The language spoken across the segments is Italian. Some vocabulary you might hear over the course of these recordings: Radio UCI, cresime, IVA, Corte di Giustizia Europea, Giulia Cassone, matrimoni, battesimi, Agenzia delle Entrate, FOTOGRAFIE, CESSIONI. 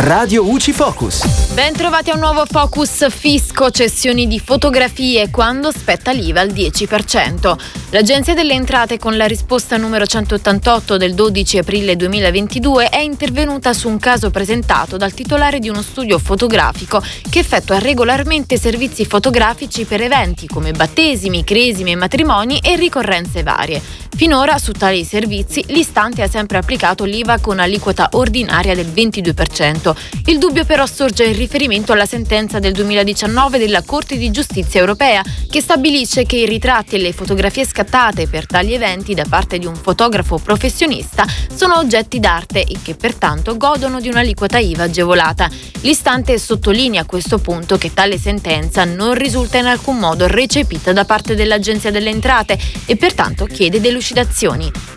Radio UCI Focus. Bentrovati a un nuovo Focus Fisco, cessioni di fotografie, quando spetta l'IVA al 10%. L'Agenzia delle Entrate, con la risposta numero 188 del 12 aprile 2022, è intervenuta su un caso presentato dal titolare di uno studio fotografico che effettua regolarmente servizi fotografici per eventi come battesimi, cresime, matrimoni e ricorrenze varie. Finora su tali servizi l'istante ha sempre applicato l'IVA con aliquota ordinaria del 22%. Il dubbio però sorge in riferimento alla sentenza del 2019 della Corte di Giustizia Europea, che stabilisce che i ritratti e le fotografie scattate per tali eventi da parte di un fotografo professionista sono oggetti d'arte e che pertanto godono di un'aliquota IVA agevolata. L'istante sottolinea a questo punto che tale sentenza non risulta in alcun modo recepita da parte dell'Agenzia delle Entrate e pertanto chiede delucidazioni.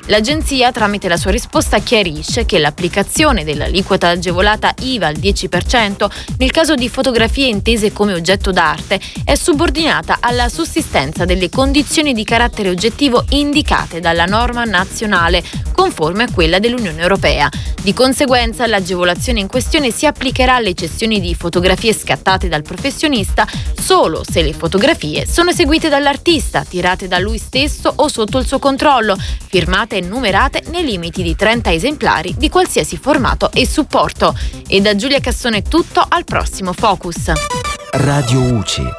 L'Agenzia, tramite la sua risposta, chiarisce che l'applicazione dell'aliquota agevolata IVA al 10% nel caso di fotografie intese come oggetto d'arte è subordinata alla sussistenza delle condizioni di carattere oggettivo indicate dalla norma nazionale, conforme a quella dell'Unione Europea. Di conseguenza, l'agevolazione in questione si applicherà alle cessioni di fotografie scattate dal professionista solo se le fotografie sono eseguite dall'artista, tirate da lui stesso o sotto il suo controllo, firmate e numerate nei limiti di 30 esemplari di qualsiasi formato e supporto. E da Giulia Cassone è tutto, al prossimo Focus. Radio UCI.